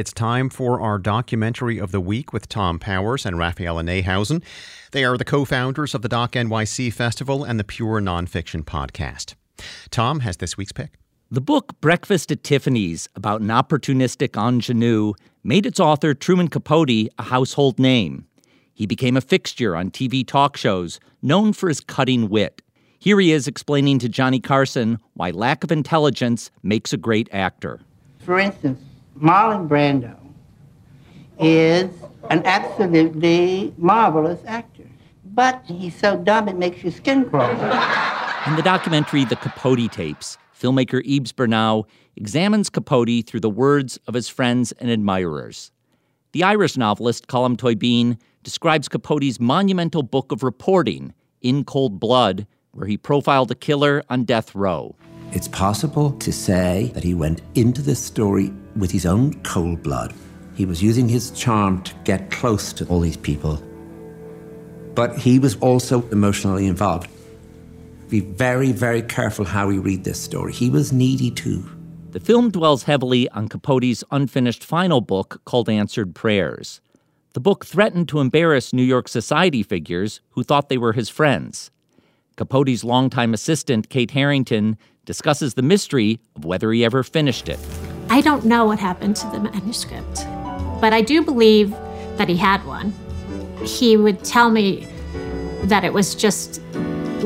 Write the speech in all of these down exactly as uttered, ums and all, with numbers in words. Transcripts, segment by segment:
It's time for our documentary of the week with Tom Powers and Raphaela Nehausen. They are the co-founders of the Doc N Y C Festival and the Pure Nonfiction Podcast. Tom has this week's pick. The book Breakfast at Tiffany's, about an opportunistic ingenue, made its author Truman Capote a household name. He became a fixture on T V talk shows, known for his cutting wit. Here he is explaining to Johnny Carson why lack of intelligence makes a great actor. For instance, Marlon Brando is an absolutely marvelous actor, but he's so dumb it makes your skin crawl. In the documentary The Capote Tapes, filmmaker Ebs Bernau examines Capote through the words of his friends and admirers. The Irish novelist Colm Toibin describes Capote's monumental book of reporting, In Cold Blood, where he profiled a killer on death row. It's possible to say that he went into this story with his own cold blood. He was using his charm to get close to all these people, but he was also emotionally involved. Be very, very careful how we read this story. He was needy too. The film dwells heavily on Capote's unfinished final book called Answered Prayers. The book threatened to embarrass New York society figures who thought they were his friends. Capote's longtime assistant, Kate Harrington, discusses the mystery of whether he ever finished it. I don't know what happened to the manuscript, but I do believe that he had one. He would tell me that it was just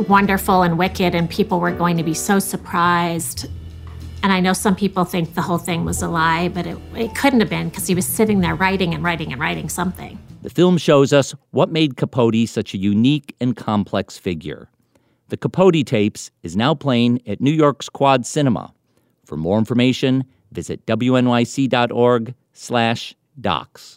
wonderful and wicked and people were going to be so surprised. And I know some people think the whole thing was a lie, but it, it couldn't have been because he was sitting there writing and writing and writing something. The film shows us what made Capote such a unique and complex figure. The Capote Tapes is now playing at New York's Quad Cinema. For more information, visit W N Y C dot org slash docs.